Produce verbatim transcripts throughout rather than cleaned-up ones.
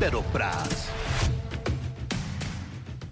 Perropraat.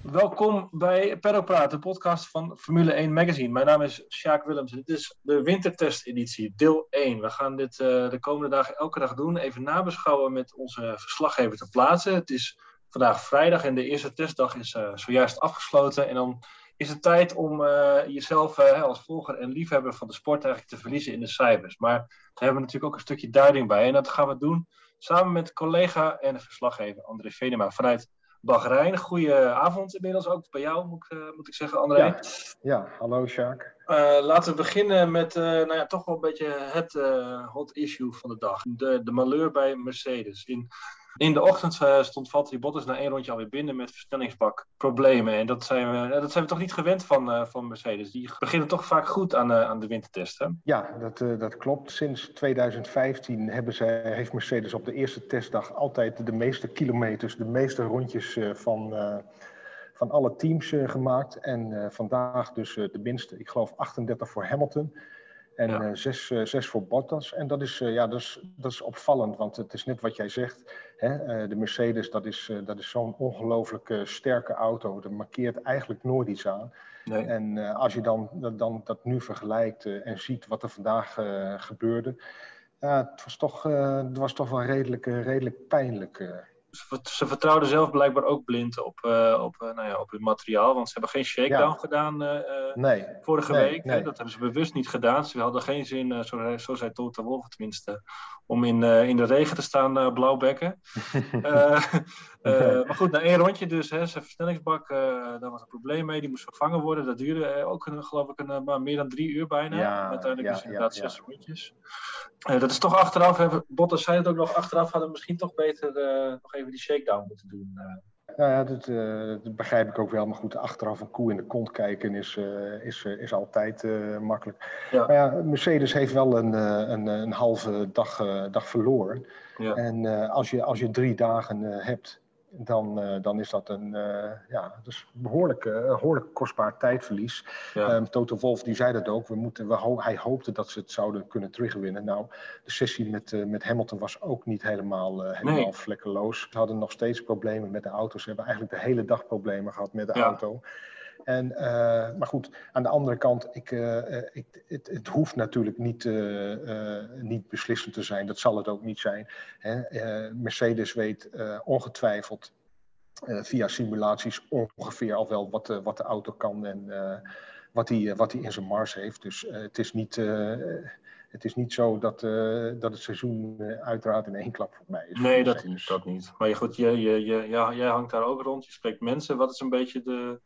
Welkom bij Perropraat, de podcast van Formule één Magazine. Mijn naam is Sjaak Willems en dit is de Wintertest editie, deel één. We gaan dit uh, de komende dagen elke dag doen. Even nabeschouwen met onze verslaggever te plaatsen. Het is vandaag vrijdag en de eerste testdag is uh, zojuist afgesloten. En dan is het tijd om uh, jezelf uh, als volger en liefhebber van de sport eigenlijk te verliezen in de cijfers. Maar daar hebben we natuurlijk ook een stukje duiding bij. En dat gaan we doen samen met collega en verslaggever André Venema vanuit Bahrein. Goedenavond inmiddels ook bij jou, moet, uh, moet ik zeggen, André. Ja, ja. Hallo Sjaak. Uh, laten we beginnen met uh, nou ja, toch wel een beetje het uh, hot issue van de dag. De, de malheur bij Mercedes. In, in de ochtend uh, stond Valtteri Bottas na één rondje alweer binnen met versnellingsbakproblemen. En dat zijn we, dat zijn we toch niet gewend van, uh, van Mercedes. Die beginnen toch vaak goed aan, uh, aan de wintertest, hè? Ja, dat, uh, dat klopt. Sinds tweeduizend vijftien hebben zij, heeft Mercedes op de eerste testdag altijd de meeste kilometers, de meeste rondjes uh, van... Uh, van alle teams uh, gemaakt en uh, vandaag dus uh, de minste. Ik geloof achtendertig voor Hamilton en ja. uh, zes, uh, zes voor Bottas. En dat is, uh, ja, dat, is, dat is opvallend, want het is net wat jij zegt. Hè? Uh, de Mercedes, dat is, uh, dat is zo'n ongelooflijk uh, sterke auto. Dat markeert eigenlijk nooit iets aan. Nee. En uh, als je dan, dan dat nu vergelijkt uh, en ziet wat er vandaag uh, gebeurde. Uh, het, was toch, uh, het was toch wel redelijk, uh, redelijk pijnlijk. Uh. Ze vertrouwden zelf blijkbaar ook blind op, uh, op, uh, nou ja, op hun materiaal. Want ze hebben geen shakedown ja. gedaan uh, nee, vorige nee, week. Nee. Hè? Dat hebben ze bewust niet gedaan. Ze hadden geen zin, uh, zo, zo zei Toto Wolff tenminste, om in, uh, in de regen te staan uh, blauwbekken. uh, uh, maar goed, na één rondje dus. Hè, zijn versnellingsbak, uh, daar was een probleem mee. Die moest vervangen worden. Dat duurde uh, ook een, geloof ik een, uh, meer dan drie uur bijna. Ja, uiteindelijk ja, is het inderdaad ja, zes ja. rondjes. Uh, dat is toch achteraf, hè, Bottas zei het ook nog, achteraf hadden we misschien toch beter uh, nog even die shakedown moeten doen. Uh. Nou ja, dat, uh, dat begrijp ik ook wel. Maar goed, achteraf een koe in de kont kijken is, uh, is, uh, is altijd uh, makkelijk. Ja. Maar ja, Mercedes heeft wel een, uh, een, een halve dag, uh, dag verloren. Ja. En uh, als, je, als je drie dagen uh, hebt, dan, uh, dan is dat een uh, ja, dus behoorlijk, uh, behoorlijk kostbaar tijdverlies. Ja. Um, Toto Wolff die zei dat ook. We moeten, we ho- hij hoopte dat ze het zouden kunnen terugwinnen. Nou, de sessie met, uh, met Hamilton was ook niet helemaal, uh, helemaal nee. vlekkeloos. Ze hadden nog steeds problemen met de auto's. Ze hebben eigenlijk de hele dag problemen gehad met de ja. auto. En, uh, maar goed, aan de andere kant, ik, uh, ik, het, het hoeft natuurlijk niet, uh, uh, niet beslissend te zijn. Dat zal het ook niet zijn. Hè? Uh, Mercedes weet uh, ongetwijfeld uh, via simulaties ongeveer al wel wat, uh, wat de auto kan en uh, wat hij uh, wat hij in zijn marge heeft. Dus uh, het is niet... Uh, Het is niet zo dat, uh, dat het seizoen uh, uiteraard in één klap voorbij is. Nee, dat, dus. dat niet. Maar goed, je, je, je, ja, jij hangt daar ook rond. Je spreekt mensen. Wat is een beetje de...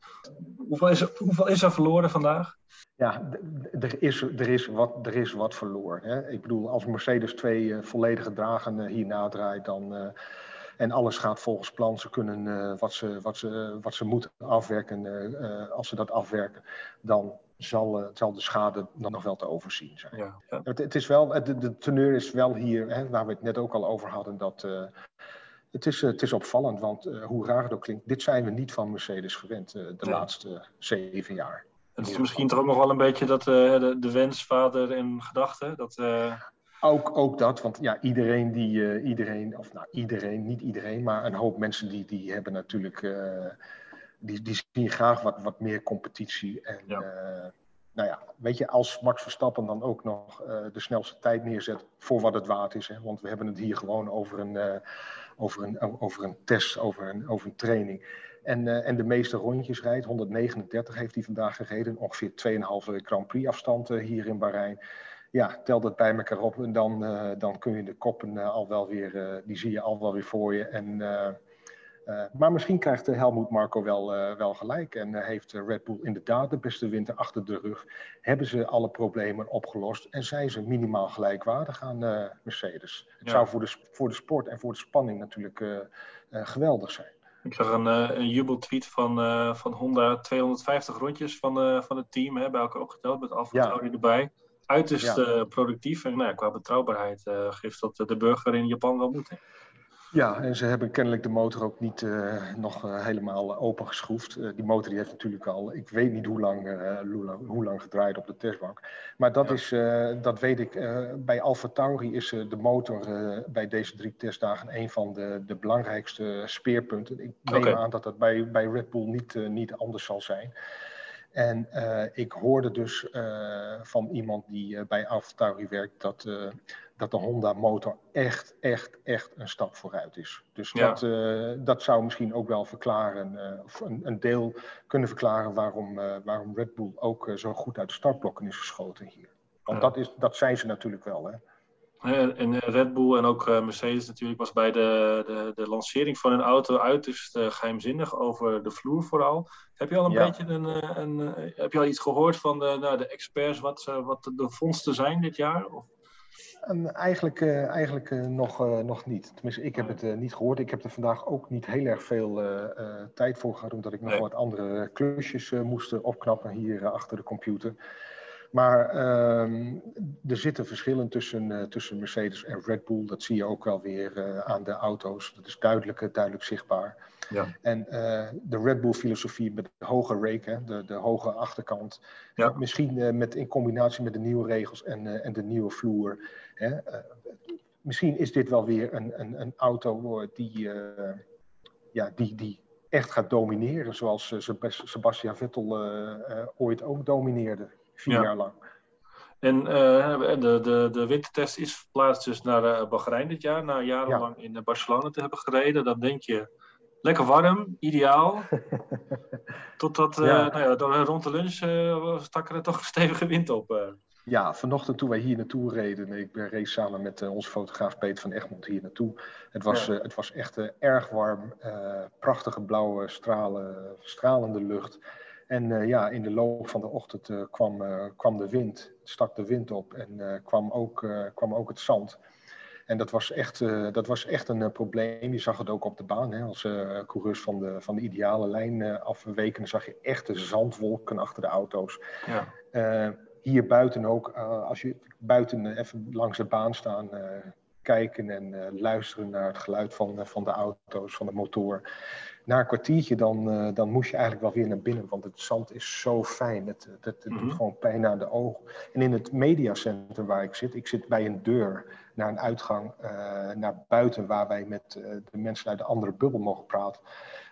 Hoeveel is, hoeveel is er verloren vandaag? Ja, d- d- er, is, er, is wat, er is wat verloren. Hè? Ik bedoel, als Mercedes twee uh, volledige dagen uh, hierna draait, dan... Uh, En alles gaat volgens plan. Ze kunnen uh, wat, ze, wat, ze, wat ze moeten afwerken. Uh, uh, als ze dat afwerken, dan zal, uh, zal de schade dan nog wel te overzien zijn. Ja, ja. Het, het is wel, het, de teneur is wel hier, hè, waar we het net ook al over hadden, dat uh, het, is, uh, het is opvallend. Want uh, hoe raar het ook klinkt, dit zijn we niet van Mercedes gewend uh, de ja. laatste uh, zeven jaar. Het is misschien toch ook nog wel een beetje dat, uh, de, de wens, vader en gedachte. Dat, uh... Ook, ook dat, want ja, iedereen die, uh, iedereen, of nou iedereen, niet iedereen, maar een hoop mensen die, die hebben natuurlijk, uh, die, die zien graag wat, wat meer competitie. En ja. Uh, nou ja, weet je, als Max Verstappen dan ook nog uh, de snelste tijd neerzet voor wat het waard is, hè, want we hebben het hier gewoon over een, uh, over een, over een test, over een, over een training. En, uh, en de meeste rondjes rijdt, honderdnegenendertig heeft hij vandaag gereden, ongeveer twee komma vijf Grand Prix afstand uh, hier in Bahrein. Ja, tel dat bij elkaar op en dan, uh, dan kun je de koppen uh, al wel weer, uh, die zie je al wel weer voor je. En, uh, uh, maar misschien krijgt uh, Helmut Marko wel, uh, wel gelijk en uh, heeft uh, Red Bull inderdaad de beste winter achter de rug. Hebben ze alle problemen opgelost en zijn ze minimaal gelijkwaardig aan uh, Mercedes. Het ja. zou voor de, voor de sport en voor de spanning natuurlijk uh, uh, geweldig zijn. Ik zag een, een jubeltweet van, uh, van Honda, tweehonderdvijftig rondjes van, uh, van het team, hè, bij elkaar opgeteld met AlphaTauri ja. erbij. Uiterst ja. uh, productief en nou, qua betrouwbaarheid uh, geeft dat de burger in Japan wel moed. Ja, en ze hebben kennelijk de motor ook niet uh, nog uh, helemaal opengeschroefd. Uh, die motor die heeft natuurlijk al, ik weet niet hoe lang, uh, hoe lang gedraaid op de testbank. Maar dat, ja. is, uh, dat weet ik, uh, bij AlphaTauri is uh, de motor uh, bij deze drie testdagen een van de, de belangrijkste speerpunten. Ik neem okay. aan dat dat bij, bij Red Bull niet, uh, niet anders zal zijn. En uh, ik hoorde dus uh, van iemand die uh, bij AlphaTauri werkt dat, uh, dat de Honda-motor echt, echt, echt een stap vooruit is. Dus ja. dat, uh, dat zou misschien ook wel verklaren, uh, of een, een deel kunnen verklaren waarom, uh, waarom Red Bull ook uh, zo goed uit de startblokken is geschoten hier. Want ja. dat, is, dat zijn ze natuurlijk wel, hè. En Red Bull en ook Mercedes natuurlijk was bij de, de, de lancering van hun auto uiterst uh, geheimzinnig over de vloer vooral. Heb je al een ja. beetje een, een, een, heb je al iets gehoord van de, nou, de experts wat, wat de vondsten zijn dit jaar? Of? Um, eigenlijk uh, eigenlijk uh, nog, uh, nog niet. Tenminste, ik heb het uh, niet gehoord. Ik heb er vandaag ook niet heel erg veel uh, uh, tijd voor gehad, omdat ik nog nee. wat andere klusjes uh, moest opknappen hier uh, achter de computer. Maar uh, er zitten verschillen tussen, uh, tussen Mercedes en Red Bull. Dat zie je ook wel weer uh, aan de auto's. Dat is duidelijk, duidelijk zichtbaar. Ja. En uh, de Red Bull filosofie met de hoge rake, hè, de, de hoge achterkant. Ja. Uh, misschien uh, met, in combinatie met de nieuwe regels en, uh, en de nieuwe vloer. Hè, uh, misschien is dit wel weer een, een, een auto die, uh, ja, die, die echt gaat domineren. Zoals uh, Sebastian Vettel uh, uh, ooit ook domineerde. Vier ja. jaar lang. En uh, de, de, de wintertest is verplaatst dus naar uh, Bahrein dit jaar. Na jarenlang ja. in uh, Barcelona te hebben gereden. Dan denk je, lekker warm, ideaal. Totdat uh, ja. Nou ja, door, rond de lunch uh, stak er toch een stevige wind op. Uh. Ja, vanochtend toen wij hier naartoe reden. Ik reed samen met uh, onze fotograaf Peter van Egmond hier naartoe. Het was, ja. uh, het was echt uh, erg warm. Uh, prachtige blauwe stralen, stralende lucht. En uh, ja, in de loop van de ochtend uh, kwam, uh, kwam de wind, stak de wind op en uh, kwam, ook, uh, kwam ook het zand. En dat was echt, uh, dat was echt een uh, probleem. Je zag het ook op de baan. Hè. Als uh, coureurs van de, van de ideale lijn uh, afweken, zag je echt de zandwolken achter de auto's. Ja. Uh, hier buiten ook, uh, als je buiten uh, even langs de baan staan, uh, kijken en uh, luisteren naar het geluid van, uh, van de auto's, van de motor. Na een kwartiertje, dan, uh, dan moest je eigenlijk wel weer naar binnen. Want het zand is zo fijn. Het, het, het mm-hmm. doet gewoon pijn aan de ogen. En in het mediacentrum waar ik zit, ik zit bij een deur naar een uitgang uh, naar buiten, waar wij met uh, de mensen uit de andere bubbel mogen praten.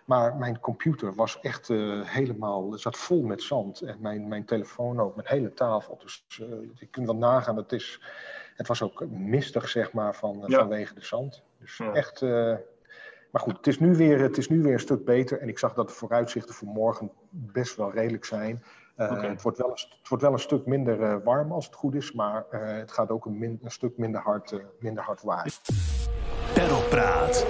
Maar mijn computer was echt uh, helemaal, zat vol met zand. En mijn, mijn telefoon ook, mijn hele tafel. Dus uh, je kunt wel nagaan, het, is, het was ook mistig, zeg maar, van, uh, ja. vanwege de zand. Dus ja. echt... Uh, Maar goed, het is, nu weer, het is nu weer een stuk beter. En ik zag dat de vooruitzichten voor morgen best wel redelijk zijn. Uh, okay. het, wordt wel een, het wordt wel een stuk minder uh, warm als het goed is. Maar uh, het gaat ook een, min, een stuk minder hard, uh, minder hard waaien. Perropraat.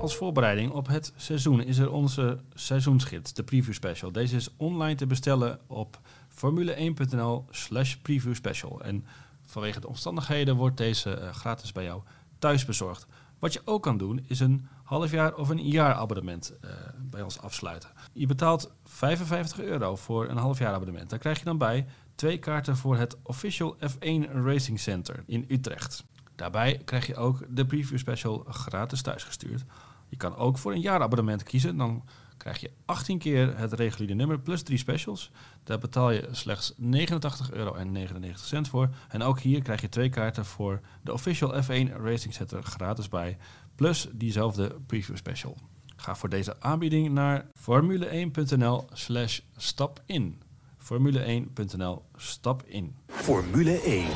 Als voorbereiding op het seizoen is er onze seizoensgids, de Preview Special. Deze is online te bestellen op formule één punt n l slash preview special. En vanwege de omstandigheden wordt deze uh, gratis bij jou thuis bezorgd. Wat je ook kan doen, is een halfjaar of een jaar abonnement uh, bij ons afsluiten. Je betaalt vijfenvijftig euro voor een halfjaar abonnement. Daar krijg je dan bij twee kaarten voor het Official F één Racing Center in Utrecht. Daarbij krijg je ook de Preview Special gratis thuisgestuurd. Je kan ook voor een jaar abonnement kiezen. Dan krijg je achttien keer het reguliere nummer plus drie specials. Daar betaal je slechts negenentachtig euro en negenennegentig cent voor. En ook hier krijg je twee kaarten voor de Official F één Racing Center gratis bij. Plus diezelfde Preview Special. Ga voor deze aanbieding naar formule één punt n l slash stap in. formule één punt n l stap in. Formule één.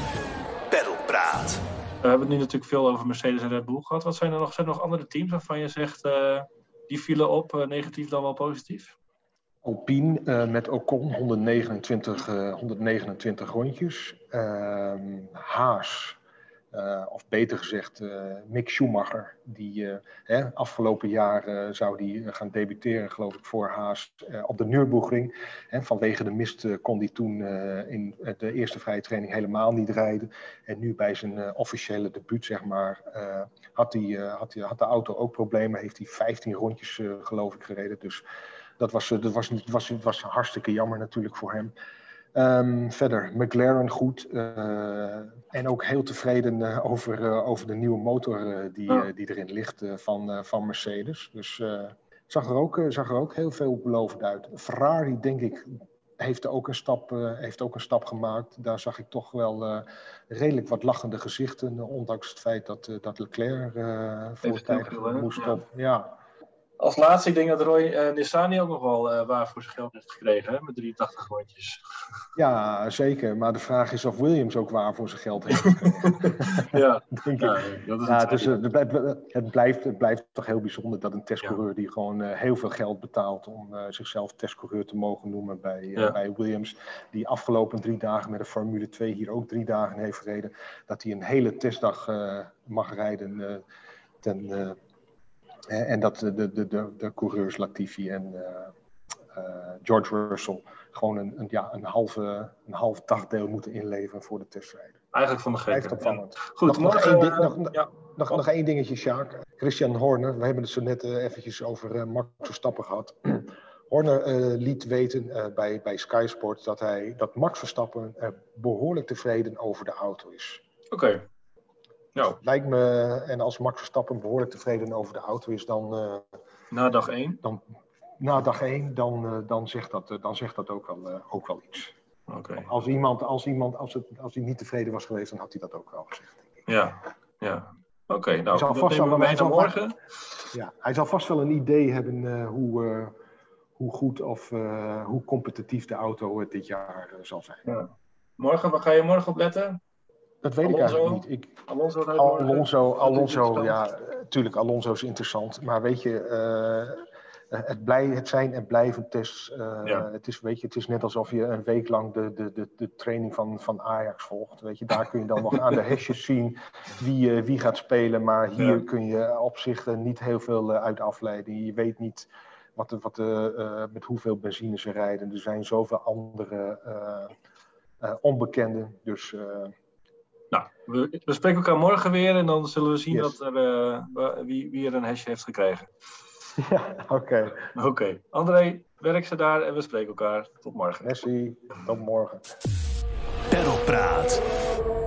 Perropraat. We hebben het nu natuurlijk veel over Mercedes en Red Bull gehad. Wat zijn er nog, zijn er nog andere teams waarvan je zegt... Uh... Die vielen op, negatief dan wel positief? Alpine uh, met Ocon, honderdnegenentwintig rondjes. Uh, Haas, uh, of beter gezegd uh, Mick Schumacher. Die uh, hè, afgelopen jaar uh, zou die gaan debuteren, geloof ik, voor Haas uh, op de Nürburgring. Hè, vanwege de mist uh, kon hij toen uh, in de eerste vrije training helemaal niet rijden. En nu bij zijn uh, officiële debuut, zeg maar... Uh, Had, die, uh, had, die, had de auto ook problemen, heeft hij vijftien rondjes uh, geloof ik gereden. Dus dat was, uh, dat was, was, was hartstikke jammer natuurlijk voor hem. Um, verder, McLaren goed. Uh, en ook heel tevreden uh, over, uh, over de nieuwe motor uh, die, oh. uh, die erin ligt uh, van, uh, van Mercedes. Dus uh, zag, er ook, uh, zag er ook heel veel belovend uit. Ferrari, denk ik, heeft ook een stap, uh, heeft ook een stap gemaakt. Daar zag ik toch wel uh, redelijk wat lachende gezichten. Uh, ondanks het feit dat, uh, dat Leclerc uh, voortijdig moest ja. op. Ja. Als laatste, ik denk dat Roy uh, Nissany ook nog wel uh, waar voor zijn geld heeft gekregen, hè? Met drieëntachtig rondjes. Ja, zeker. Maar de vraag is of Williams ook waar voor zijn geld heeft gekregen. ja, denk ja, ik. Dat is ja, dus, uh, het, blijft, het blijft toch heel bijzonder dat een testcoureur ja. die gewoon uh, heel veel geld betaalt om uh, zichzelf testcoureur te mogen noemen bij, uh, ja. bij Williams, die afgelopen drie dagen met de Formule twee hier ook drie dagen heeft gereden, dat hij een hele testdag uh, mag rijden uh, ten... Uh, En dat de, de, de, de coureurs Latifi en uh, uh, George Russell gewoon een, een, ja, een, halve, een halve dagdeel moeten inleveren voor de testrijden. Eigenlijk van de gekke. Ja. Goed, nog, nog, één, uh, nog, ja. nog, nog één dingetje, Sjaak. Christian Horner, we hebben het zo net uh, eventjes over uh, Max Verstappen gehad. Horner uh, liet weten uh, bij, bij Sky Sports dat, hij, dat Max Verstappen uh, behoorlijk tevreden over de auto is. Oké. Okay. Nou. Lijkt me, en als Max Verstappen behoorlijk tevreden over de auto is, dan... Uh, na dag één? Dan, na dag één, dan, uh, dan, zegt dat, uh, dan zegt dat ook wel, uh, ook wel iets. Okay. Als iemand, als iemand, als het, als hij niet tevreden was geweest, dan had hij dat ook wel gezegd. Ja, ja. Oké, okay, nou, zal dat nemen we mee naar morgen. Ja, hij zal vast wel een idee hebben uh, hoe... Uh, hoe goed of uh, hoe competitief de auto uh, dit jaar uh, zal zijn. Ja. Morgen, waar ga je morgen op letten? Dat weet Alonso? ik eigenlijk niet. Ik, Alonso, Alonso, Alonso ja, natuurlijk, Alonso is interessant. Maar weet je, uh, het, blij, het zijn en blijven tests. Uh, ja. het, is, weet je, het is net alsof je een week lang de, de, de, de training van, van Ajax volgt. Weet je, daar kun je dan nog aan de hesjes zien wie, uh, wie gaat spelen. Maar hier ja. kun je op zich uh, niet heel veel uh, uit afleiden. Je weet niet wat, wat, uh, uh, met hoeveel benzine ze rijden. Er zijn zoveel andere uh, uh, onbekenden. Dus... Uh, Nou, we, we spreken elkaar morgen weer en dan zullen we zien yes. dat er, uh, wie, wie er een hesje heeft gekregen. Ja, oké. Okay. Oké. Okay. André, werk ze daar en we spreken elkaar. Tot morgen. Merci. Tot morgen. Perropraat.